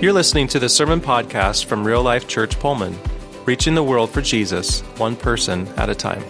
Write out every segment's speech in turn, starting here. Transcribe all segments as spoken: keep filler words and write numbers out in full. You're listening to the Sermon Podcast from Real Life Church Pullman, reaching the world for Jesus, one person at a time.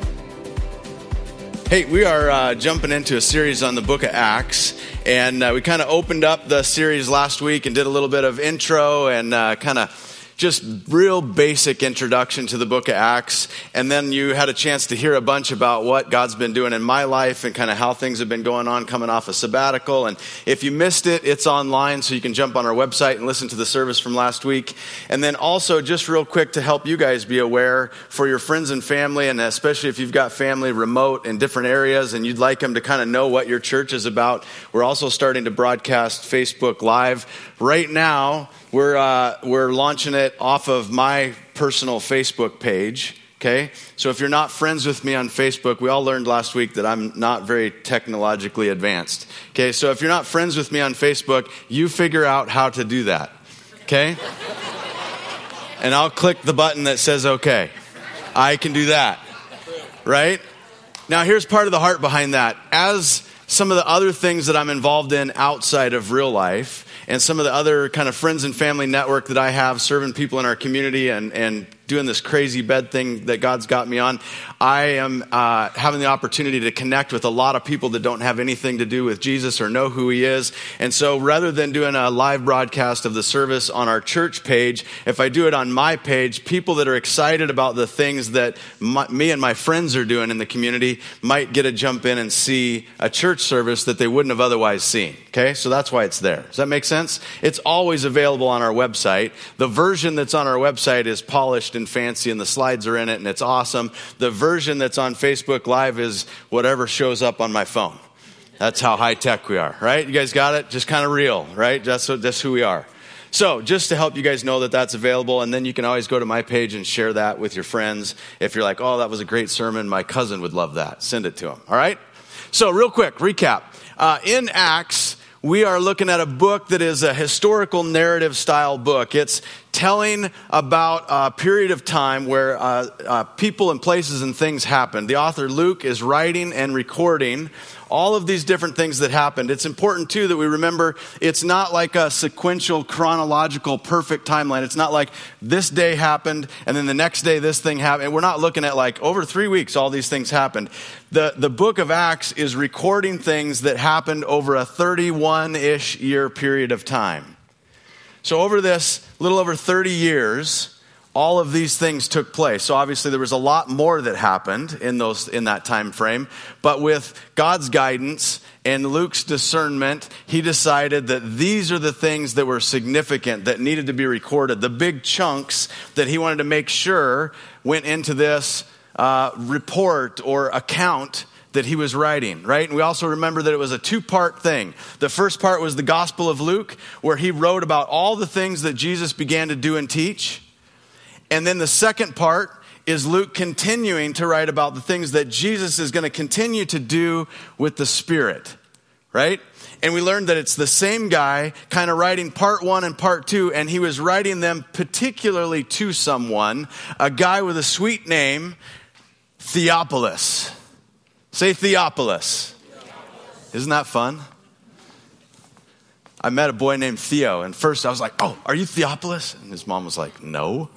Hey, we are uh, jumping into a series on the book of Acts, and uh, we kind of opened up the series last week and did a little bit of intro and uh, kind of just real basic introduction to the book of Acts, and then you had a chance to hear a bunch about what God's been doing in my life and kind of how things have been going on coming off a sabbatical, and if you missed it, it's online, so you can jump on our website and listen to the service from last week. And then also, just real quick to help you guys be aware for your friends and family, and especially if you've got family remote in different areas and you'd like them to kind of know what your church is about, we're also starting to broadcast Facebook Live. Right now, we're uh, we're launching it off of my personal Facebook page, okay? So if you're not friends with me on Facebook, we all learned last week that I'm not very technologically advanced, okay? So if you're not friends with me on Facebook, you figure out how to do that, okay? And I'll click the button that says, okay, I can do that, right? Now, here's part of the heart behind that. As some of the other things that I'm involved in outside of Real Life, and some of the other kind of friends and family network that I have, serving people in our community and, and doing this crazy bed thing that God's got me on, I am uh, having the opportunity to connect with a lot of people that don't have anything to do with Jesus or know who he is. And so rather than doing a live broadcast of the service on our church page, if I do it on my page, people that are excited about the things that my, me and my friends are doing in the community might get to jump in and see a church service that they wouldn't have otherwise seen. Okay, so that's why it's there. Does that make sense? It's always available on our website. The version that's on our website is polished and fancy, and the slides are in it, and it's awesome. The version that's on Facebook Live is whatever shows up on my phone. That's how high tech we are, right? You guys got it? Just kind of real, right? That's what, that's who we are. So just to help you guys know that that's available, and then you can always go to my page and share that with your friends. If you're like, oh, that was a great sermon, my cousin would love that. Send it to him, all right? So real quick, recap. Uh, in Acts, we are looking at a book that is a historical narrative style book. It's telling about a period of time where uh, uh, people and places and things happened. The author Luke is writing and recording all of these different things that happened. It's important, too, that we remember it's not like a sequential, chronological, perfect timeline. It's not like this day happened, and then the next day this thing happened. And we're not looking at like over three weeks all these things happened. The, the book of Acts is recording things that happened over a thirty-one-ish year period of time. So over this little over thirty years, all of these things took place. So obviously there was a lot more that happened in those in that time frame. But with God's guidance and Luke's discernment, he decided that these are the things that were significant, that needed to be recorded. The big chunks that he wanted to make sure went into this uh, report or account that he was writing, right? And we also remember that it was a two-part thing. The first part was the Gospel of Luke, where he wrote about all the things that Jesus began to do and teach. And then the second part is Luke continuing to write about the things that Jesus is going to continue to do with the Spirit, right? And we learned that it's the same guy kind of writing part one and part two, and he was writing them particularly to someone, a guy with a sweet name, Theophilus. Say Theophilus. Theophilus. Isn't that fun? I met a boy named Theo, and first I was like, oh, are you Theophilus? And his mom was like, no.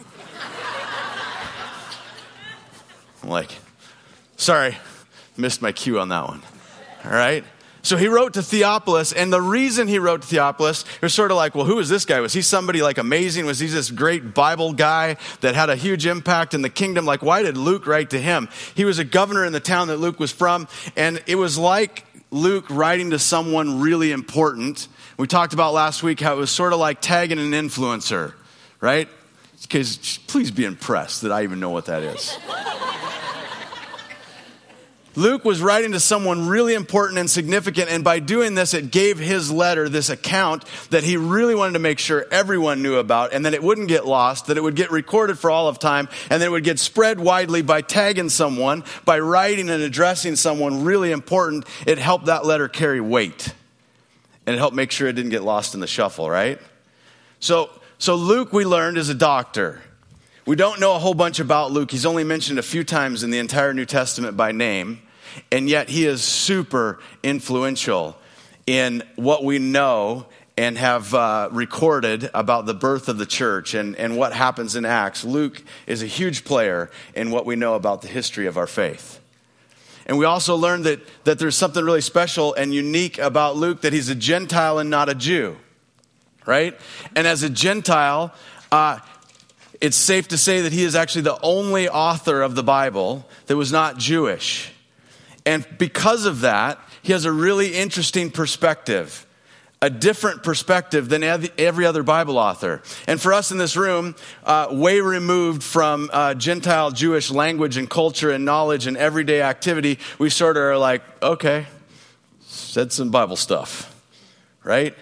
I'm like, sorry, missed my cue on that one, all right? So he wrote to Theophilus, and the reason he wrote to Theophilus, it was sort of like, well, who is this guy? Was he somebody like amazing? Was he this great Bible guy that had a huge impact in the kingdom? Like, why did Luke write to him? He was a governor in the town that Luke was from, and it was like Luke writing to someone really important. We talked about last week how it was sort of like tagging an influencer, right? Because please be impressed that I even know what that is. Luke was writing to someone really important and significant, and by doing this, it gave his letter this account that he really wanted to make sure everyone knew about, and that it wouldn't get lost, that it would get recorded for all of time, and that it would get spread widely by tagging someone, by writing and addressing someone really important. It helped that letter carry weight, and it helped make sure it didn't get lost in the shuffle, right? So, so Luke, we learned, is a doctor. We don't know a whole bunch about Luke. He's only mentioned a few times in the entire New Testament by name, and yet he is super influential in what we know and have uh, recorded about the birth of the church and, and what happens in Acts. Luke is a huge player in what we know about the history of our faith. And we also learned that, that there's something really special and unique about Luke, that he's a Gentile and not a Jew, right? And as a Gentile, uh, it's safe to say that he is actually the only author of the Bible that was not Jewish. And because of that, he has a really interesting perspective, a different perspective than every other Bible author. And for us in this room, uh, way removed from uh, Gentile Jewish language and culture and knowledge and everyday activity, we sort of are like, okay, said some Bible stuff, right?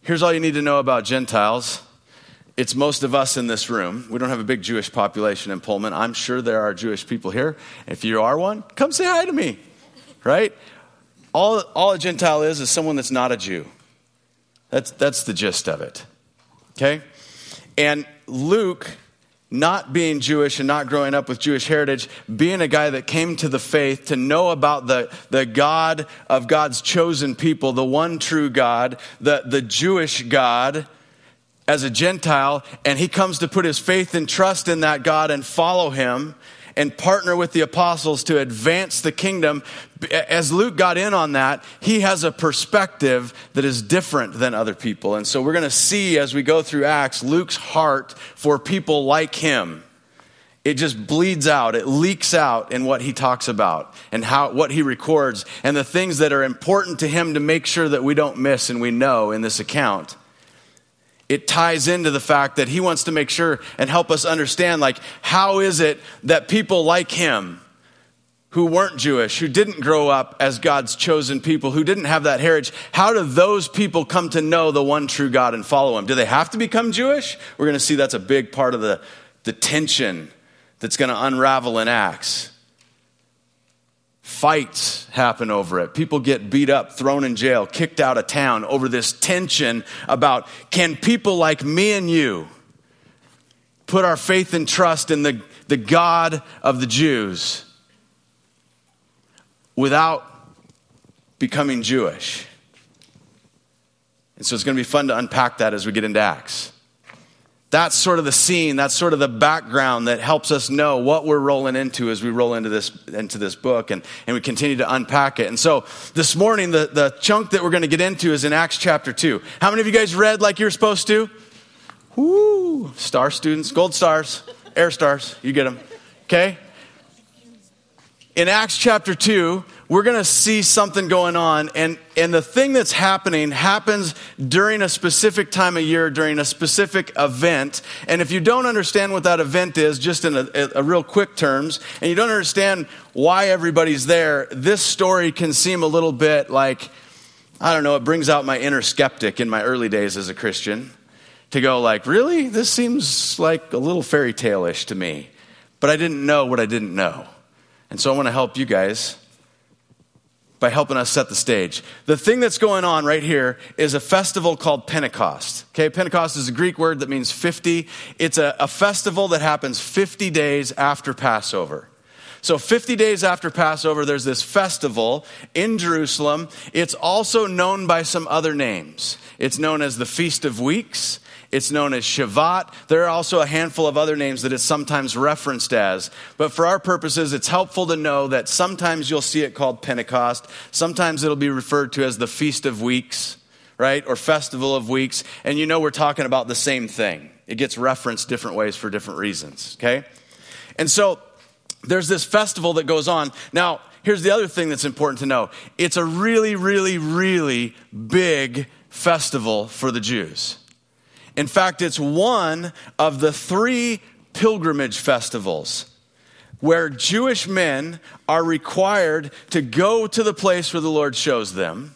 Here's all you need to know about Gentiles. It's most of us in this room. We don't have a big Jewish population in Pullman. I'm sure there are Jewish people here. If you are one, come say hi to me, right? All, all a Gentile is is someone that's not a Jew. That's, that's the gist of it, okay? And Luke, not being Jewish and not growing up with Jewish heritage, being a guy that came to the faith to know about the, the God of God's chosen people, the one true God, the, the Jewish God, as a Gentile, and he comes to put his faith and trust in that God and follow him and partner with the apostles to advance the kingdom. As Luke got in on that, he has a perspective that is different than other people. And so we're going to see as we go through Acts, Luke's heart for people like him. It just bleeds out. It leaks out in what he talks about and how what he records and the things that are important to him to make sure that we don't miss and we know in this account. It ties into the fact that he wants to make sure and help us understand, like, how is it that people like him who weren't Jewish, who didn't grow up as God's chosen people, who didn't have that heritage, how do those people come to know the one true God and follow him? Do they have to become Jewish? We're going to see that's a big part of the, the tension that's going to unravel in Acts. Fights happen over it. People get beat up, thrown in jail, kicked out of town over this tension about, can people like me and you put our faith and trust in the, the God of the Jews without becoming Jewish? And so it's going to be fun to unpack that as we get into Acts. That's sort of the scene, that's sort of the background that helps us know what we're rolling into as we roll into this into this book and, and we continue to unpack it. And so this morning, the, the chunk that we're going to get into is in Acts chapter two. How many of you guys read like you're supposed to? Woo! Star students, gold stars, air stars, you get them, okay? In Acts chapter two, we're going to see something going on, and, and the thing that's happening happens during a specific time of year, during a specific event. And if you don't understand what that event is, just in a, a real quick terms, and you don't understand why everybody's there, this story can seem a little bit like, I don't know, it brings out my inner skeptic in my early days as a Christian, to go like, really? This seems like a little fairy tale-ish to me. But I didn't know what I didn't know. And so I want to help you guys by helping us set the stage. The thing that's going on right here is a festival called Pentecost. Okay, Pentecost is a Greek word that means fifty. It's a, a festival that happens fifty days after Passover. So fifty days after Passover, there's this festival in Jerusalem. It's also known by some other names. It's known as the Feast of Weeks. It's known as Shavuot. There are also a handful of other names that it's sometimes referenced as. But for our purposes, it's helpful to know that sometimes you'll see it called Pentecost. Sometimes it'll be referred to as the Feast of Weeks, right? Or Festival of Weeks. And you know we're talking about the same thing. It gets referenced different ways for different reasons, okay? And so there's this festival that goes on. Now, here's the other thing that's important to know. It's a really, really, really big festival for the Jews. In fact, it's one of the three pilgrimage festivals where Jewish men are required to go to the place where the Lord shows them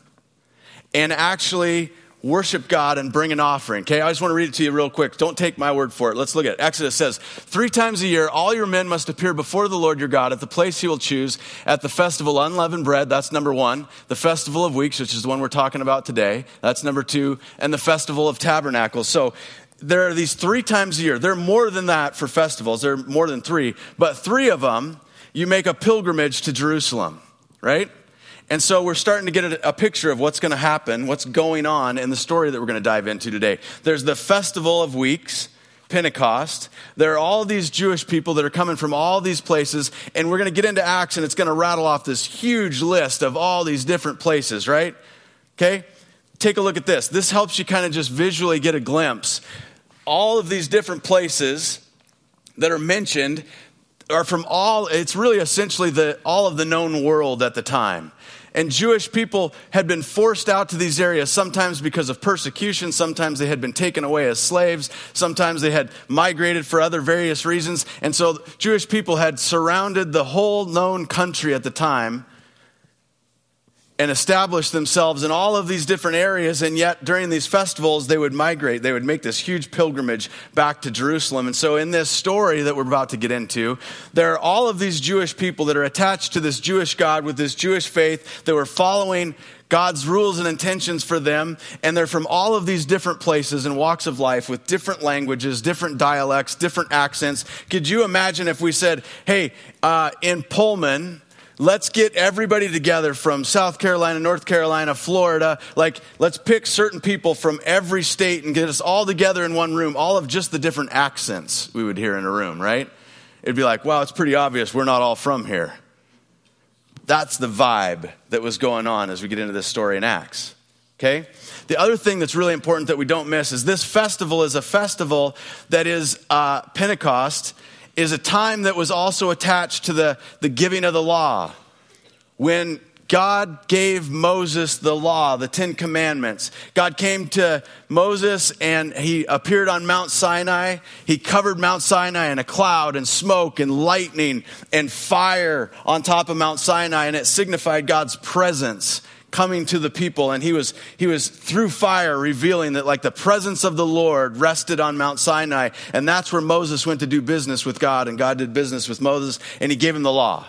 and actually worship God and bring an offering. Okay, I just want to read it to you real quick. Don't take my word for it. Let's look at it. Exodus says, three times a year, all your men must appear before the Lord your God at the place he will choose at the festival unleavened bread. That's number one. The festival of weeks, which is the one we're talking about today. That's number two. And the festival of tabernacles. So there are these three times a year. There are more than that for festivals. There are more than three. But three of them, you make a pilgrimage to Jerusalem, right? And so we're starting to get a, a picture of what's going to happen, what's going on in the story that we're going to dive into today. There's the Festival of Weeks, Pentecost. There are all these Jewish people that are coming from all these places, and we're going to get into Acts, and it's going to rattle off this huge list of all these different places, right? Okay? Take a look at this. This helps you kind of just visually get a glimpse. All of these different places that are mentioned are from all, it's really essentially the all of the known world at the time. And Jewish people had been forced out to these areas, sometimes because of persecution, sometimes they had been taken away as slaves, sometimes they had migrated for other various reasons. And so Jewish people had surrounded the whole known country at the time and established themselves in all of these different areas. And yet during these festivals, they would migrate. They would make this huge pilgrimage back to Jerusalem. And so in this story that we're about to get into, there are all of these Jewish people that are attached to this Jewish God with this Jewish faith that were following God's rules and intentions for them. And they're from all of these different places and walks of life with different languages, different dialects, different accents. Could you imagine if we said, hey, uh, in Pullman, let's get everybody together from South Carolina, North Carolina, Florida. Like, let's pick certain people from every state and get us all together in one room. All of just the different accents we would hear in a room, right? It'd be like, wow, it's pretty obvious we're not all from here. That's the vibe that was going on as we get into this story in Acts, okay? The other thing that's really important that we don't miss is this festival is a festival that is uh, Pentecost, is a time that was also attached to the, the giving of the law. When God gave Moses the law, the Ten Commandments, God came to Moses and he appeared on Mount Sinai. He covered Mount Sinai in a cloud and smoke and lightning and fire on top of Mount Sinai, and it signified God's presence coming to the people, and he was he was through fire revealing that like the presence of the Lord rested on Mount Sinai, and that's where Moses went to do business with God, and God did business with Moses, and he gave him the law.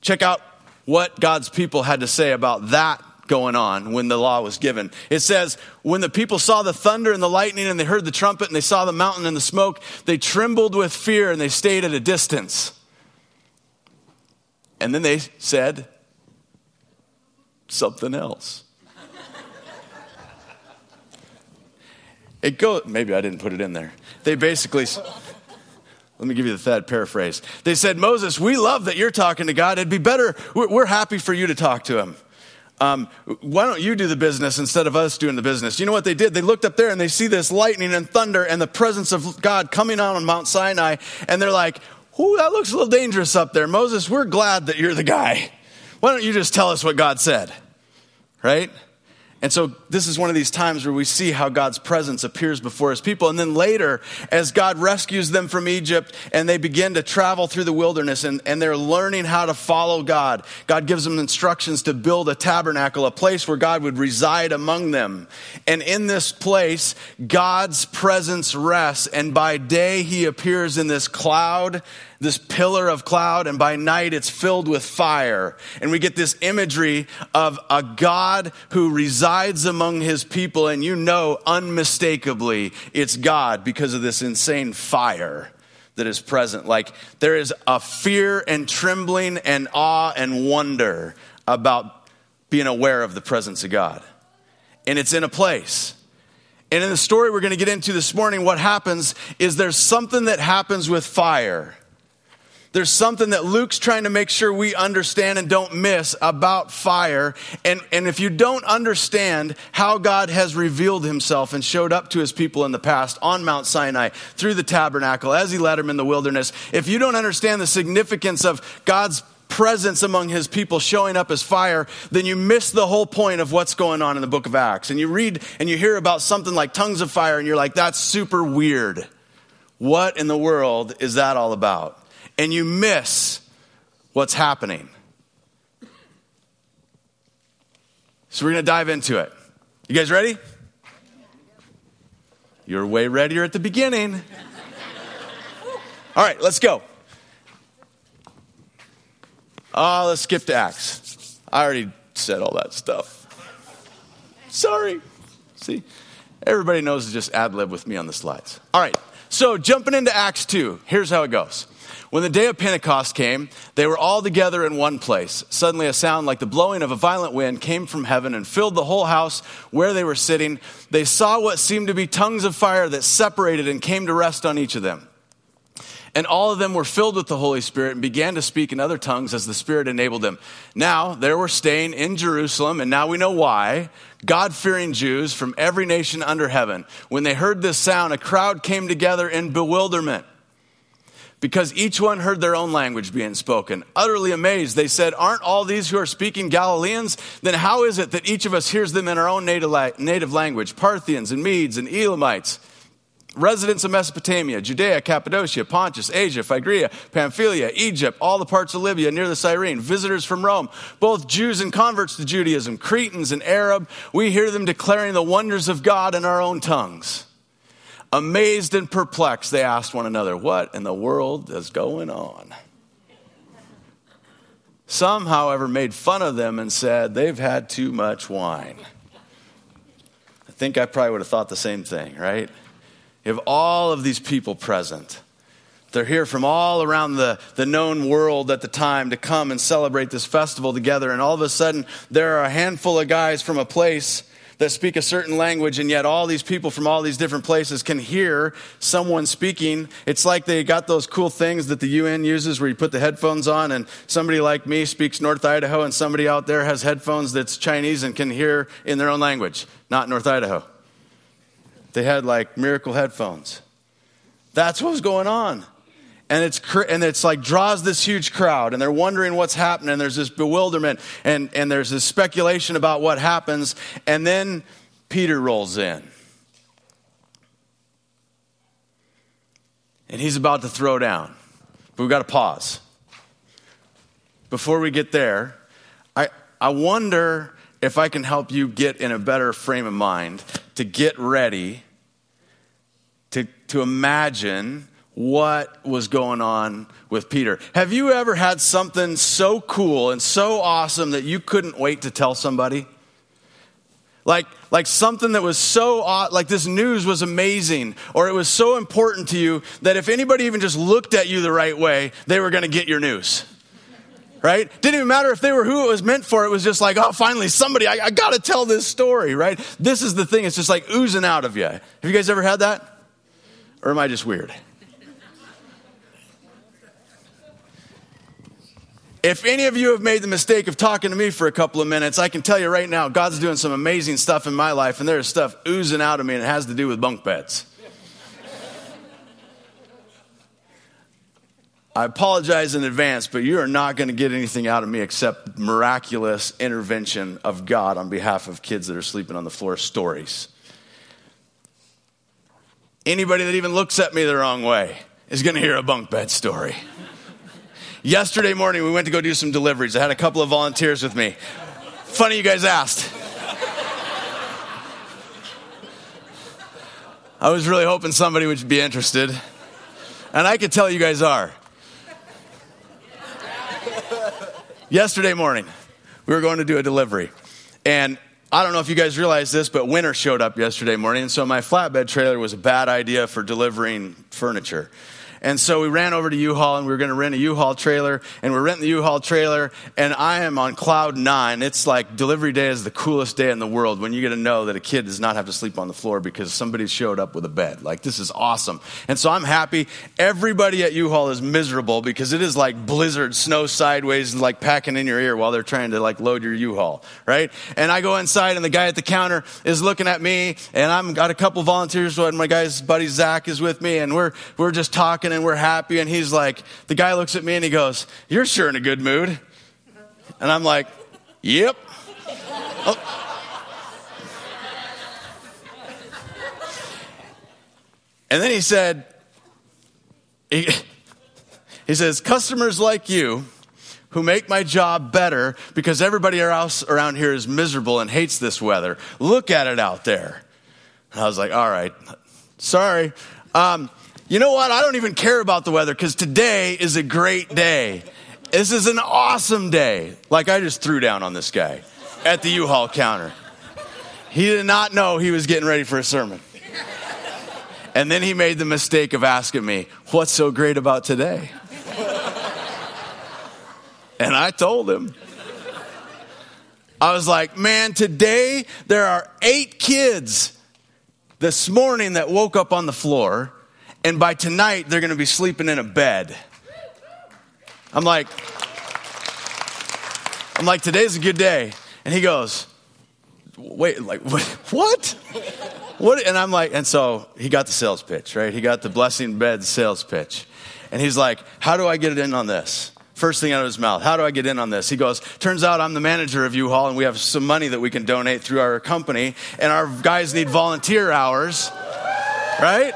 Check out what God's people had to say about that going on when the law was given. It says, when the people saw the thunder and the lightning and they heard the trumpet and they saw the mountain and the smoke, they trembled with fear and they stayed at a distance. And then they said something else. It goes, maybe I didn't put it in there. They basically, let me give you the Thad paraphrase. They said, Moses, we love that you're talking to God. It'd be better, we're happy for you to talk to him. Um, why don't you do the business instead of us doing the business? You know what they did? They looked up there and they see this lightning and thunder and the presence of God coming on on Mount Sinai. And they're like, ooh, that looks a little dangerous up there. Moses, we're glad that you're the guy. Why don't you just tell us what God said, right? And so this is one of these times where we see how God's presence appears before his people. And then later, as God rescues them from Egypt and they begin to travel through the wilderness and, and they're learning how to follow God, God gives them instructions to build a tabernacle, a place where God would reside among them. And in this place, God's presence rests. And by day, he appears in this cloud, this pillar of cloud, and by night it's filled with fire. And we get this imagery of a God who resides among his people, and you know unmistakably it's God because of this insane fire that is present. Like there is a fear and trembling and awe and wonder about being aware of the presence of God. And it's in a place. And in the story we're going to get into this morning, what happens is there's something that happens with fire. There's something that Luke's trying to make sure we understand and don't miss about fire. And, and if you don't understand how God has revealed himself and showed up to his people in the past on Mount Sinai, through the tabernacle, as he led them in the wilderness, if you don't understand the significance of God's presence among his people showing up as fire, then you miss the whole point of what's going on in the book of Acts. And you read and you hear about something like tongues of fire and you're like, that's super weird. What in the world is that all about? And you miss what's happening. So we're going to dive into it. You guys ready? You're way readier at the beginning. All right, let's go. Oh, let's skip to Acts. I already said all that stuff. Sorry. See, everybody knows to just ad-lib with me on the slides. All right, so jumping into Acts two, here's how it goes. When the day of Pentecost came, they were all together in one place. Suddenly a sound like the blowing of a violent wind came from heaven and filled the whole house where they were sitting. They saw what seemed to be tongues of fire that separated and came to rest on each of them. And all of them were filled with the Holy Spirit and began to speak in other tongues as the Spirit enabled them. Now they were staying in Jerusalem, and now we know why, God-fearing Jews from every nation under heaven. When they heard this sound, a crowd came together in bewilderment, because each one heard their own language being spoken. Utterly amazed, they said, "Aren't all these who are speaking Galileans? Then how is it that each of us hears them in our own native language? Parthians and Medes and Elamites, residents of Mesopotamia, Judea, Cappadocia, Pontus, Asia, Phrygia, Pamphylia, Egypt, all the parts of Libya near the Cyrene, visitors from Rome, both Jews and converts to Judaism, Cretans and Arab, we hear them declaring the wonders of God in our own tongues." Amazed and perplexed, they asked one another, "What in the world is going on?" Some, however, made fun of them and said, "They've had too much wine." I think I probably would have thought the same thing, right? You have all of these people present. They're here from all around the, the known world at the time to come and celebrate this festival together. And all of a sudden, there are a handful of guys from a place that speak a certain language, and yet all these people from all these different places can hear someone speaking. It's like they got those cool things that the U N uses where you put the headphones on, and somebody like me speaks North Idaho, and somebody out there has headphones that's Chinese and can hear in their own language, not North Idaho. They had like miracle headphones. That's what was going on. And it's and it's like draws this huge crowd, and they're wondering what's happening. There's this bewilderment, and, and there's this speculation about what happens. And then Peter rolls in. And he's about to throw down. But we've got to pause. Before we get there, I I wonder if I can help you get in a better frame of mind to get ready to, to imagine what was going on with Peter. Have you ever had something so cool and so awesome that you couldn't wait to tell somebody? Like, like something that was so, like this news was amazing, or it was so important to you that if anybody even just looked at you the right way, they were going to get your news. Right? Didn't even matter if they were who it was meant for. It was just like, oh, finally, somebody, I, I got to tell this story, right? This is the thing. It's just like oozing out of you. Have you guys ever had that? Or am I just weird? If any of you have made the mistake of talking to me for a couple of minutes, I can tell you right now, God's doing some amazing stuff in my life, and there's stuff oozing out of me, and it has to do with bunk beds. I apologize in advance, but you are not going to get anything out of me except miraculous intervention of God on behalf of kids that are sleeping on the floor stories. Anybody that even looks at me the wrong way is going to hear a bunk bed story. Yesterday morning, we went to go do some deliveries. I had a couple of volunteers with me. Funny you guys asked. I was really hoping somebody would be interested. And I could tell you guys are. Yesterday morning, we were going to do a delivery, and I don't know if you guys realize this, but winter showed up yesterday morning, and so my flatbed trailer was a bad idea for delivering furniture. And so we ran over to U-Haul, and we were going to rent a U-Haul trailer, and we're renting the U-Haul trailer, and I am on cloud nine. It's like delivery day is the coolest day in the world when you get to know that a kid does not have to sleep on the floor because somebody showed up with a bed. Like, this is awesome. And so I'm happy. Everybody at U-Haul is miserable because it is like blizzard, snow sideways, and like packing in your ear while they're trying to like load your U-Haul, right? And I go inside, and the guy at the counter is looking at me, and I've got a couple volunteers, and my guy's buddy Zach is with me, and we're we're just talking. And we're happy, and he's like, the guy looks at me and he goes, "You're sure in a good mood." And I'm like, "Yep." Oh. And then he said, he, he says, "Customers like you who make my job better because everybody else around here is miserable and hates this weather. Look at it out there." And I was like, all right, sorry. Um, You know what? I don't even care about the weather because today is a great day. This is an awesome day. Like, I just threw down on this guy at the U-Haul counter. He did not know he was getting ready for a sermon. And then he made the mistake of asking me, "What's so great about today?" And I told him. I was like, man, today there are eight kids this morning that woke up on the floor. And by tonight, they're going to be sleeping in a bed. I'm like, I'm like, today's a good day. And he goes, wait, like, what? What? And I'm like, and so he got the sales pitch, right? He got the blessing bed sales pitch. And he's like, how do I get it in on this? First thing out of his mouth, how do I get in on this? He goes, turns out I'm the manager of U-Haul, and we have some money that we can donate through our company, and our guys need volunteer hours, right?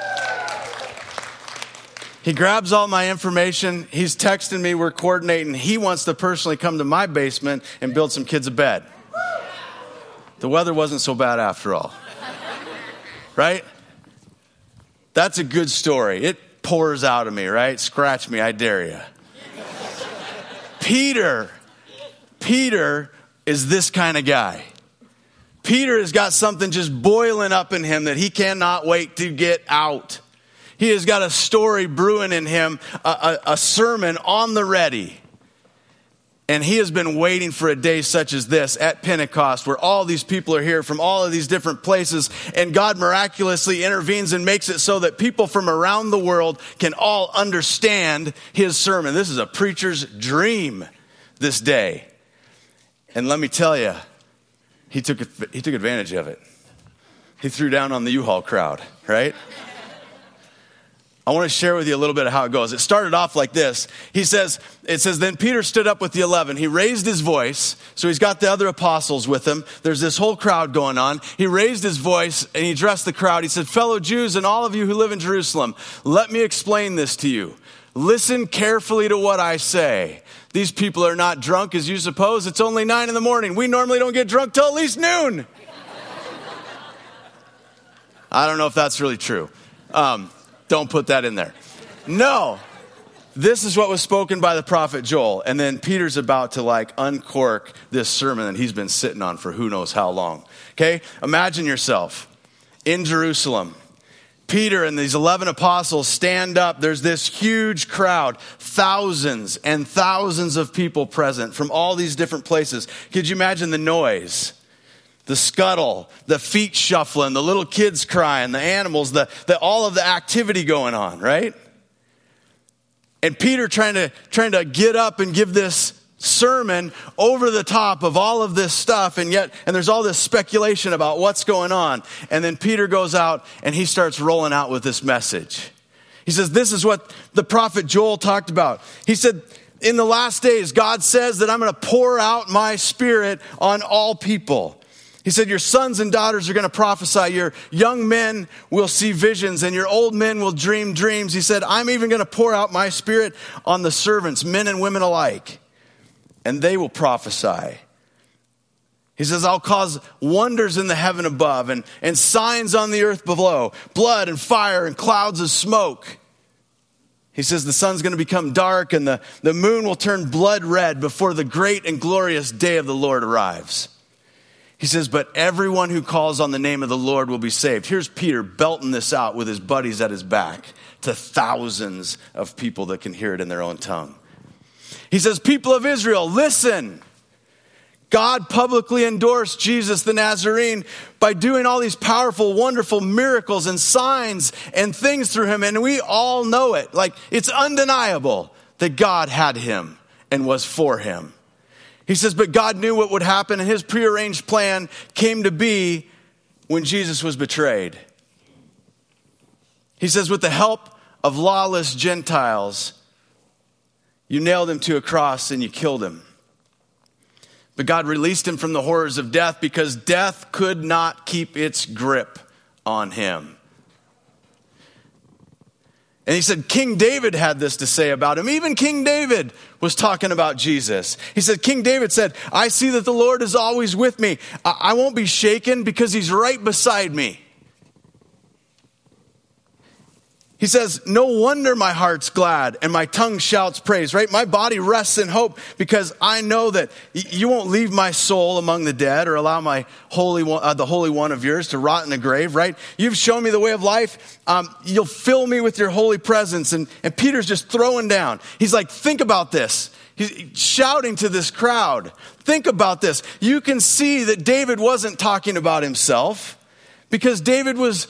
He grabs all my information. He's texting me. We're coordinating. He wants to personally come to my basement and build some kids a bed. The weather wasn't so bad after all, right? That's a good story. It pours out of me, right? Scratch me, I dare you. Peter, Peter is this kind of guy. Peter has got something just boiling up in him that he cannot wait to get out. He has got a story brewing in him, a, a, a sermon on the ready. And he has been waiting for a day such as this at Pentecost, where all these people are here from all of these different places, and God miraculously intervenes and makes it so that people from around the world can all understand his sermon. This is a preacher's dream this day. And let me tell you, he took, he took advantage of it. He threw down on the U-Haul crowd, right? I want to share with you a little bit of how it goes. It started off like this. He says, it says, then Peter stood up with the eleven. He raised his voice. So he's got the other apostles with him. There's this whole crowd going on. He raised his voice and he addressed the crowd. He said, fellow Jews and all of you who live in Jerusalem, let me explain this to you. Listen carefully to what I say. These people are not drunk as you suppose. It's only nine in the morning. We normally don't get drunk till at least noon. I don't know if that's really true. Um, Don't put that in there. No, this is what was spoken by the prophet Joel. And then Peter's about to like uncork this sermon that he's been sitting on for who knows how long. Okay, imagine yourself in Jerusalem. Peter and these eleven apostles stand up. There's this huge crowd, thousands and thousands of people present from all these different places. Could you imagine the noise? The scuttle, the feet shuffling, the little kids crying, the animals, the, the all of the activity going on, right? And Peter trying to trying to get up and give this sermon over the top of all of this stuff, and yet, and there's all this speculation about what's going on. And then Peter goes out and he starts rolling out with this message. He says, this is what the prophet Joel talked about. He said, in the last days, God says that I'm going to pour out my spirit on all people. He said, your sons and daughters are going to prophesy. Your young men will see visions and your old men will dream dreams. He said, I'm even going to pour out my spirit on the servants, men and women alike, and they will prophesy. He says, I'll cause wonders in the heaven above and, and signs on the earth below, blood and fire and clouds of smoke. He says, the sun's going to become dark and the, the moon will turn blood red before the great and glorious day of the Lord arrives. He says, but everyone who calls on the name of the Lord will be saved. Here's Peter belting this out with his buddies at his back to thousands of people that can hear it in their own tongue. He says, people of Israel, listen. God publicly endorsed Jesus the Nazarene by doing all these powerful, wonderful miracles and signs and things through him. And we all know it. Like, it's undeniable that God had him and was for him. He says, but God knew what would happen, and his prearranged plan came to be when Jesus was betrayed. He says, with the help of lawless Gentiles, you nailed him to a cross and you killed him. But God released him from the horrors of death because death could not keep its grip on him. And he said, King David had this to say about him. Even King David was talking about Jesus. He said, King David said, I see that the Lord is always with me. I won't be shaken because he's right beside me. He says, no wonder my heart's glad and my tongue shouts praise, right? My body rests in hope because I know that you won't leave my soul among the dead or allow my holy one, uh, the Holy One of yours to rot in a grave, right? You've shown me the way of life. Um, you'll fill me with your holy presence. And, and Peter's just throwing down. He's like, think about this. He's shouting to this crowd. Think about this. You can see that David wasn't talking about himself because David was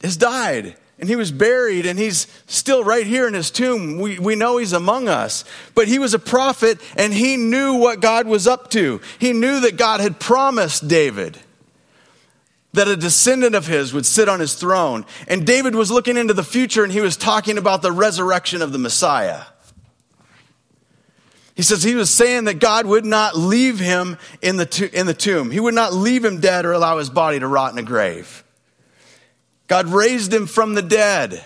has died. And he was buried, and he's still right here in his tomb. We we know he's among us. But he was a prophet, and he knew what God was up to. He knew that God had promised David that a descendant of his would sit on his throne. And David was looking into the future, and he was talking about the resurrection of the Messiah. He says he was saying that God would not leave him in the to- in the tomb. He would not leave him dead or allow his body to rot in a grave. God raised him from the dead.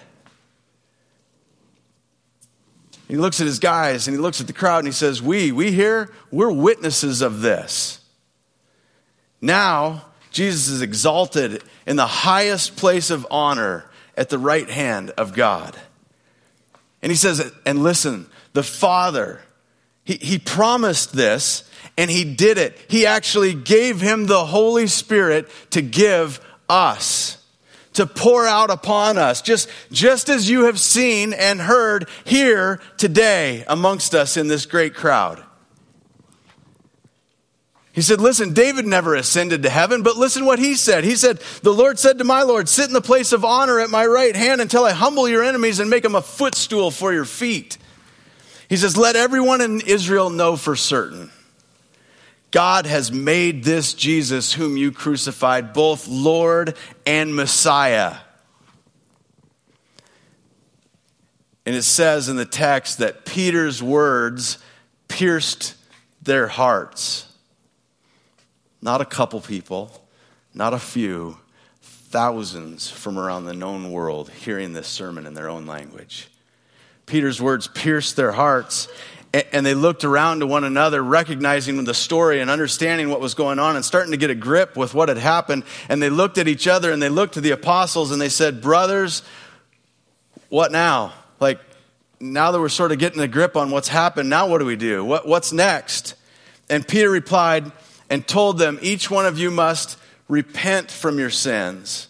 He looks at his guys and he looks at the crowd and he says, we, we here, we're witnesses of this. Now, Jesus is exalted in the highest place of honor at the right hand of God. And he says, and listen, the Father, he, he promised this and he did it. He actually gave him the Holy Spirit to give us, to pour out upon us, just, just as you have seen and heard here today amongst us in this great crowd. He said, listen, David never ascended to heaven, but listen what he said. He said, the Lord said to my Lord, sit in the place of honor at my right hand until I humble your enemies and make them a footstool for your feet. He says, let everyone in Israel know for certain, God has made this Jesus whom you crucified both Lord and Messiah. And it says in the text that Peter's words pierced their hearts. Not a couple people, not a few, thousands from around the known world hearing this sermon in their own language. Peter's words pierced their hearts. And they looked around to one another, recognizing the story and understanding what was going on and starting to get a grip with what had happened. And they looked at each other and they looked to the apostles and they said, brothers, what now? Like, now that we're sort of getting a grip on what's happened, now what do we do? What, what's next? And Peter replied and told them, each one of you must repent from your sins.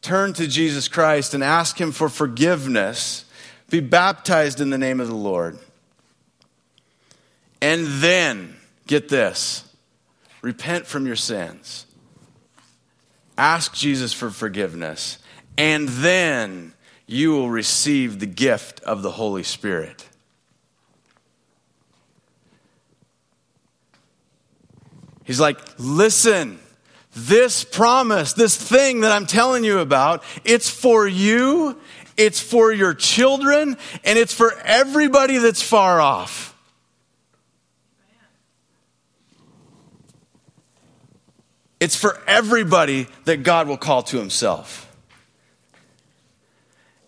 Turn to Jesus Christ and ask him for forgiveness. Be baptized in the name of the Lord. And then, get this, repent from your sins. Ask Jesus for forgiveness. And then you will receive the gift of the Holy Spirit. He's like, listen, this promise, this thing that I'm telling you about, it's for you. It's for your children, and it's for everybody that's far off. It's for everybody that God will call to himself.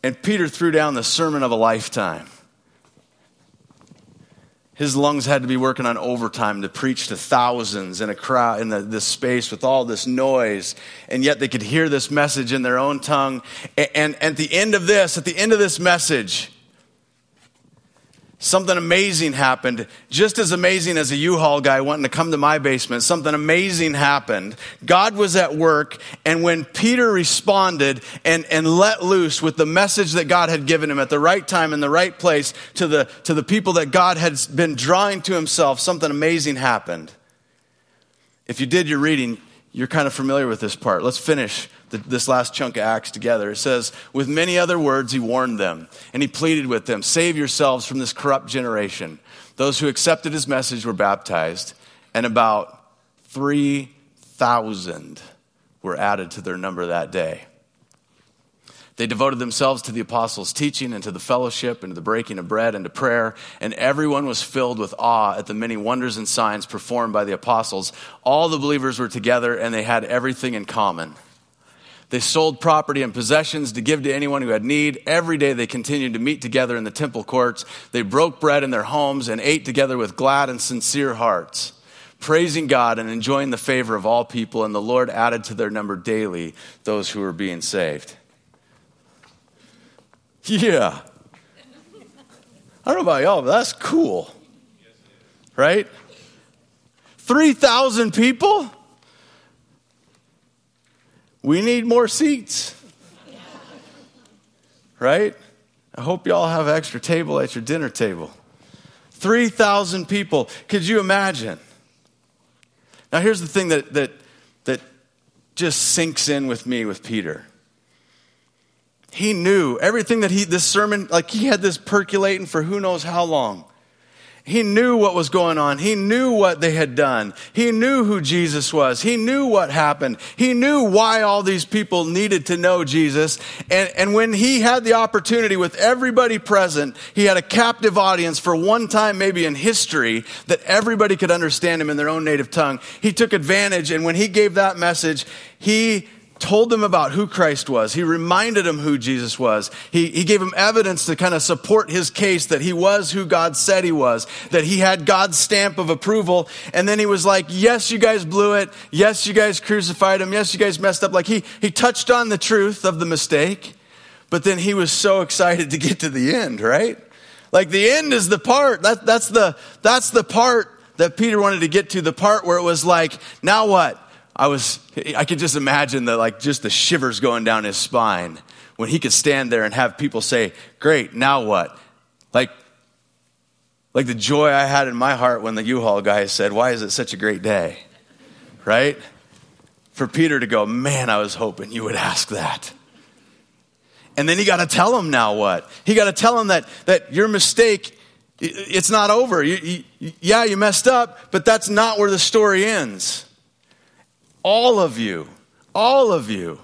And Peter threw down the sermon of a lifetime. His lungs had to be working on overtime to preach to thousands in a crowd, in the, this space with all this noise. And yet they could hear this message in their own tongue. And, and at the end of this, at the end of this message, something amazing happened. Just as amazing as a U-Haul guy wanting to come to my basement, something amazing happened. God was at work. And when Peter responded and, and let loose with the message that God had given him at the right time in the right place to the, to the people that God had been drawing to himself, something amazing happened. If you did your reading, you're kind of familiar with this part. Let's finish the, this last chunk of Acts together. It says, with many other words, he warned them and he pleaded with them, save yourselves from this corrupt generation. Those who accepted his message were baptized, and about three thousand were added to their number that day. They devoted themselves to the apostles' teaching and to the fellowship and to the breaking of bread and to prayer. And everyone was filled with awe at the many wonders and signs performed by the apostles. All the believers were together and they had everything in common. They sold property and possessions to give to anyone who had need. Every day they continued to meet together in the temple courts. They broke bread in their homes and ate together with glad and sincere hearts, praising God and enjoying the favor of all people. And the Lord added to their number daily those who were being saved. Yeah. I don't know about y'all, but that's cool. Right? three thousand people? We need more seats. Right? I hope y'all have an extra table at your dinner table. three thousand people. Could you imagine? Now, here's the thing that that that just sinks in with me with Peter. He knew everything that he, this sermon, like he had this percolating for who knows how long. He knew what was going on. He knew what they had done. He knew who Jesus was. He knew what happened. He knew why all these people needed to know Jesus. And, and when he had the opportunity with everybody present, he had a captive audience for one time maybe in history that everybody could understand him in their own native tongue. He took advantage, and when he gave that message, he told them about who Christ was. He reminded them who Jesus was. He, he gave them evidence to kind of support his case that he was who God said he was, that he had God's stamp of approval. And then he was like, yes, you guys blew it. Yes, you guys crucified him. Yes, you guys messed up. Like he, he touched on the truth of the mistake, but then he was so excited to get to the end, right? Like the end is the part. That, that's the, that's the part that Peter wanted to get to, the part where it was like, now what? I was, I could just imagine the, like, just the shivers going down his spine when he could stand there and have people say, great, now what? Like, like the joy I had in my heart when the U-Haul guy said, why is it such a great day? Right? For Peter to go, man, I was hoping you would ask that. And then he got to tell him now what? He got to tell him that, that your mistake, it's not over. You, you, yeah, you messed up, but that's not where the story ends. All of you, all of you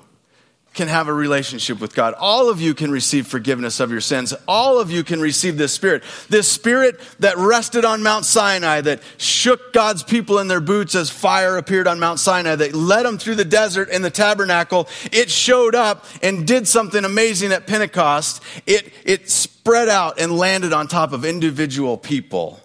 can have a relationship with God. All of you can receive forgiveness of your sins. All of you can receive this Spirit. This Spirit that rested on Mount Sinai, that shook God's people in their boots as fire appeared on Mount Sinai, that led them through the desert in the tabernacle. It showed up and did something amazing at Pentecost. It, it spread out and landed on top of individual people.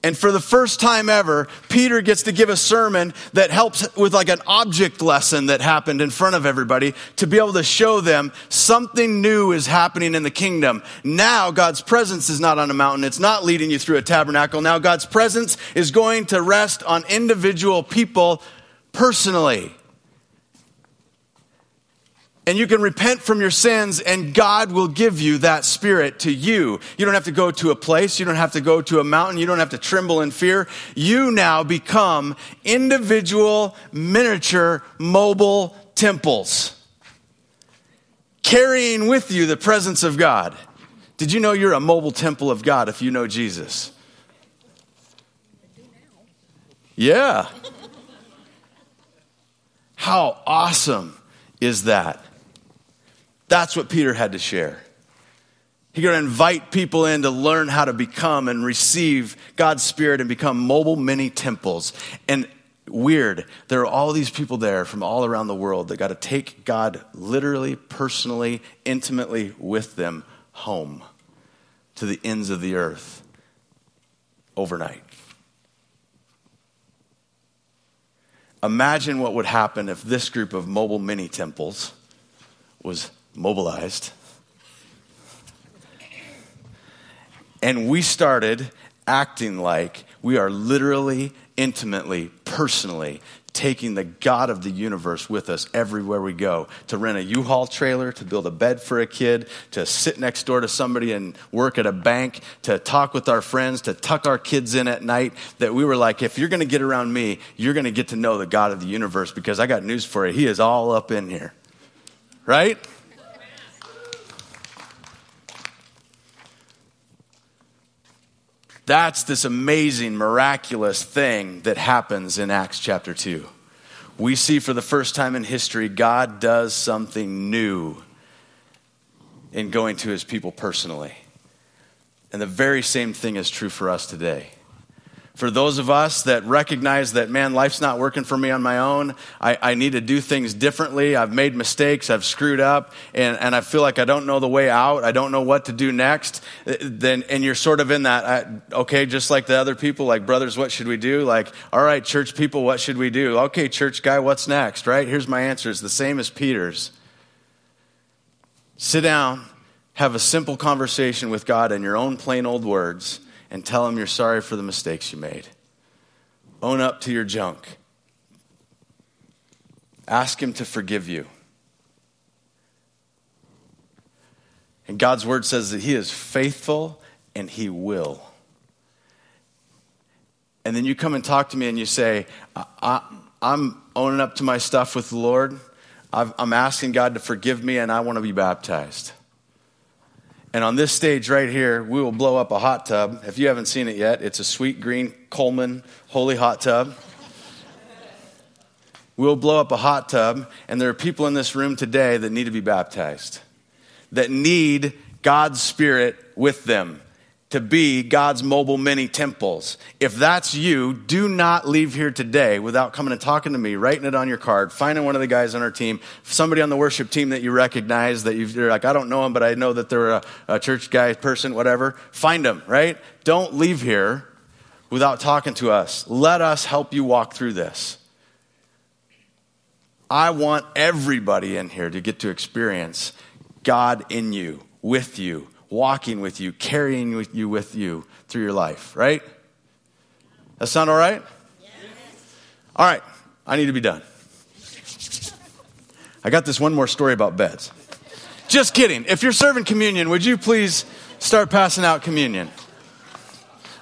And for the first time ever, Peter gets to give a sermon that helps with like an object lesson that happened in front of everybody to be able to show them something new is happening in the kingdom. Now God's presence is not on a mountain. It's not leading you through a tabernacle. Now God's presence is going to rest on individual people personally. And you can repent from your sins and God will give you that Spirit to you. You don't have to go to a place. You don't have to go to a mountain. You don't have to tremble in fear. You now become individual, miniature, mobile temples, carrying with you the presence of God. Did you know you're a mobile temple of God if you know Jesus? Yeah. How awesome is that? That's what Peter had to share. He's going to invite people in to learn how to become and receive God's Spirit and become mobile mini temples. And weird, there are all these people there from all around the world that got to take God literally, personally, intimately with them home to the ends of the earth overnight. Imagine what would happen if this group of mobile mini temples was mobilized. And we started acting like we are literally, intimately, personally taking the God of the universe with us everywhere we go, to rent a U-Haul trailer, to build a bed for a kid, to sit next door to somebody and work at a bank, to talk with our friends, to tuck our kids in at night, that we were like, if you're going to get around me, you're going to get to know the God of the universe, because I got news for you. He is all up in here. Right? That's this amazing, miraculous thing that happens in Acts chapter two. We see for the first time in history, God does something new in going to his people personally. And the very same thing is true for us today. For those of us that recognize that, man, life's not working for me on my own. I, I need to do things differently. I've made mistakes. I've screwed up. And, and I feel like I don't know the way out. I don't know what to do next. Then, and you're sort of in that, I, okay, just like the other people, like, brothers, what should we do? Like, all right, church people, what should we do? Okay, church guy, what's next, right? Here's my answer. It's the same as Peter's. Sit down, have a simple conversation with God in your own plain old words, and tell him you're sorry for the mistakes you made. Own up to your junk. Ask him to forgive you. And God's word says that he is faithful and he will. And then you come and talk to me and you say, I, I, I'm owning up to my stuff with the Lord. I've, I'm asking God to forgive me and I want to be baptized. And on this stage right here, we will blow up a hot tub. If you haven't seen it yet, it's a sweet green Coleman holy hot tub. We'll blow up a hot tub, and there are people in this room today that need to be baptized, that need God's Spirit with them to be God's mobile mini temples. If that's you, do not leave here today without coming and talking to me, writing it on your card, finding one of the guys on our team, somebody on the worship team that you recognize, that you've, you're like, I don't know him, but I know that they're a, a church guy, person, whatever. Find them, right? Don't leave here without talking to us. Let us help you walk through this. I want everybody in here to get to experience God in you, with you, walking with you, carrying with you with you through your life, right? That sound all right? Yes. All right, I need to be done. I got this one more story about beds. Just kidding. If you're serving communion, would you please start passing out communion?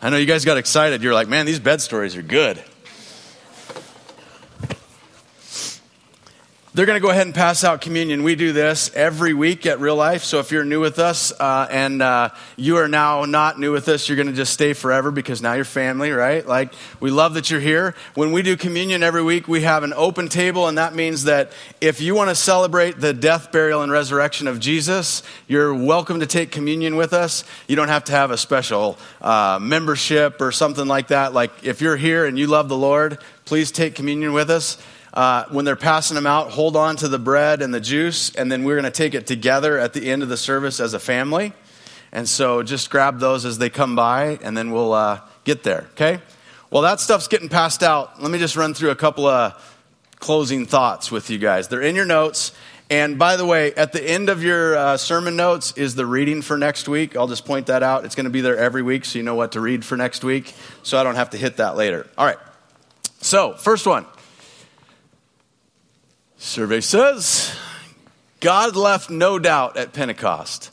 I know you guys got excited. You're like, man, these bed stories are good. They're going to go ahead and pass out communion. We do this every week at Real Life. So if you're new with us uh, and uh, you are now not new with us, you're going to just stay forever because now you're family, right? Like, we love that you're here. When we do communion every week, we have an open table. And that means that if you want to celebrate the death, burial, and resurrection of Jesus, you're welcome to take communion with us. You don't have to have a special uh, membership or something like that. Like, if you're here and you love the Lord, please take communion with us. Uh, when they're passing them out, hold on to the bread and the juice, and then we're going to take it together at the end of the service as a family. And so just grab those as they come by, and then we'll uh, get there, okay? Well, that stuff's getting passed out. Let me just run through a couple of closing thoughts with you guys. They're in your notes. And by the way, at the end of your uh, sermon notes is the reading for next week. I'll just point that out. It's going to be there every week, so you know what to read for next week, so I don't have to hit that later. All right. So, first one. Survey says, God left no doubt at Pentecost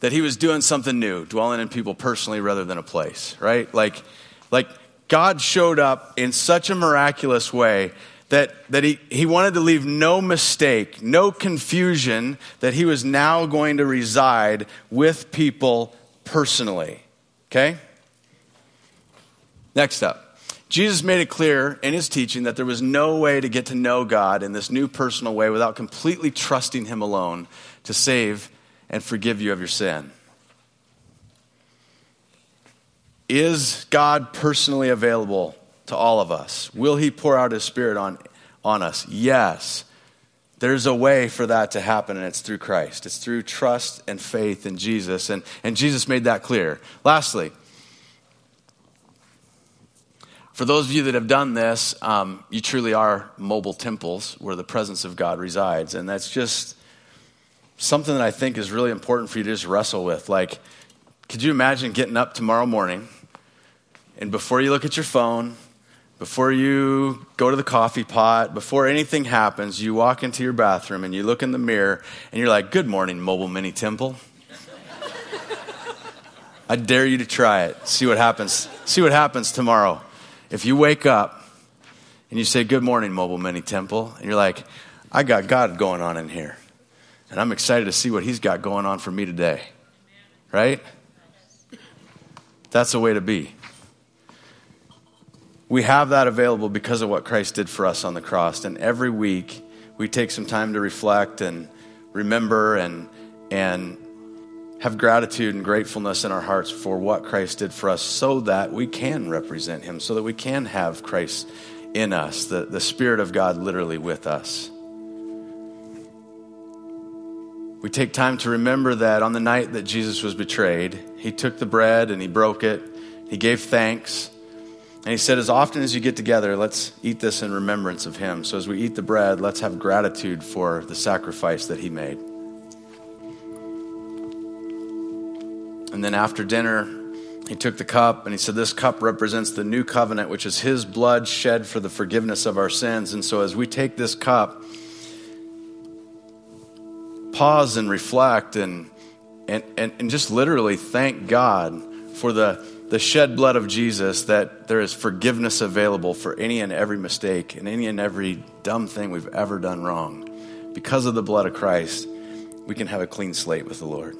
that he was doing something new, dwelling in people personally rather than a place, right? Like, like God showed up in such a miraculous way that, that he, he wanted to leave no mistake, no confusion that he was now going to reside with people personally, okay? Next up. Jesus made it clear in his teaching that there was no way to get to know God in this new personal way without completely trusting him alone to save and forgive you of your sin. Is God personally available to all of us? Will he pour out his Spirit on, on us? Yes. There's a way for that to happen, and it's through Christ. It's through trust and faith in Jesus, and, and Jesus made that clear. Lastly, for those of you that have done this, um, you truly are mobile temples where the presence of God resides. And that's just something that I think is really important for you to just wrestle with. Like, could you imagine getting up tomorrow morning and before you look at your phone, before you go to the coffee pot, before anything happens, you walk into your bathroom and you look in the mirror and you're like, good morning, mobile mini temple. I dare you to try it. See what happens. See what happens tomorrow. If you wake up and you say, good morning, Mobile Mini Temple, and you're like, I got God going on in here, and I'm excited to see what he's got going on for me today, right? That's the way to be. We have that available because of what Christ did for us on the cross, and every week we take some time to reflect and remember and and have gratitude and gratefulness in our hearts for what Christ did for us so that we can represent him, so that we can have Christ in us, the, the Spirit of God literally with us. We take time to remember that on the night that Jesus was betrayed, he took the bread and he broke it. He gave thanks. And he said, as often as you get together, let's eat this in remembrance of him. So as we eat the bread, let's have gratitude for the sacrifice that he made. And then after dinner, he took the cup and he said, this cup represents the new covenant, which is his blood shed for the forgiveness of our sins. And so as we take this cup, pause and reflect and and, and, and just literally thank God for the, the shed blood of Jesus, that there is forgiveness available for any and every mistake and any and every dumb thing we've ever done wrong. Because of the blood of Christ, we can have a clean slate with the Lord.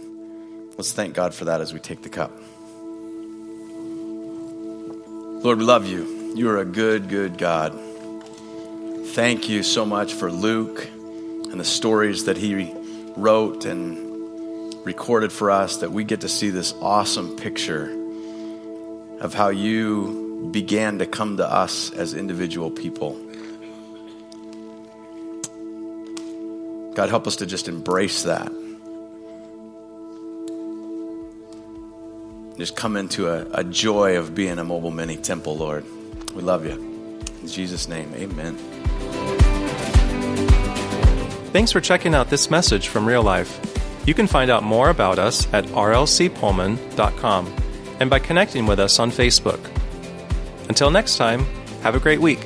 Let's thank God for that as we take the cup. Lord, we love you. You are a good, good God. Thank you so much for Luke and the stories that he wrote and recorded for us, that we get to see this awesome picture of how you began to come to us as individual people. God, help us to just embrace that. Just come into a, a joy of being a Mobile Mini Temple, Lord. We love you. In Jesus' name, amen. Thanks for checking out this message from Real Life. You can find out more about us at r l c pullman dot com and by connecting with us on Facebook. Until next time, have a great week.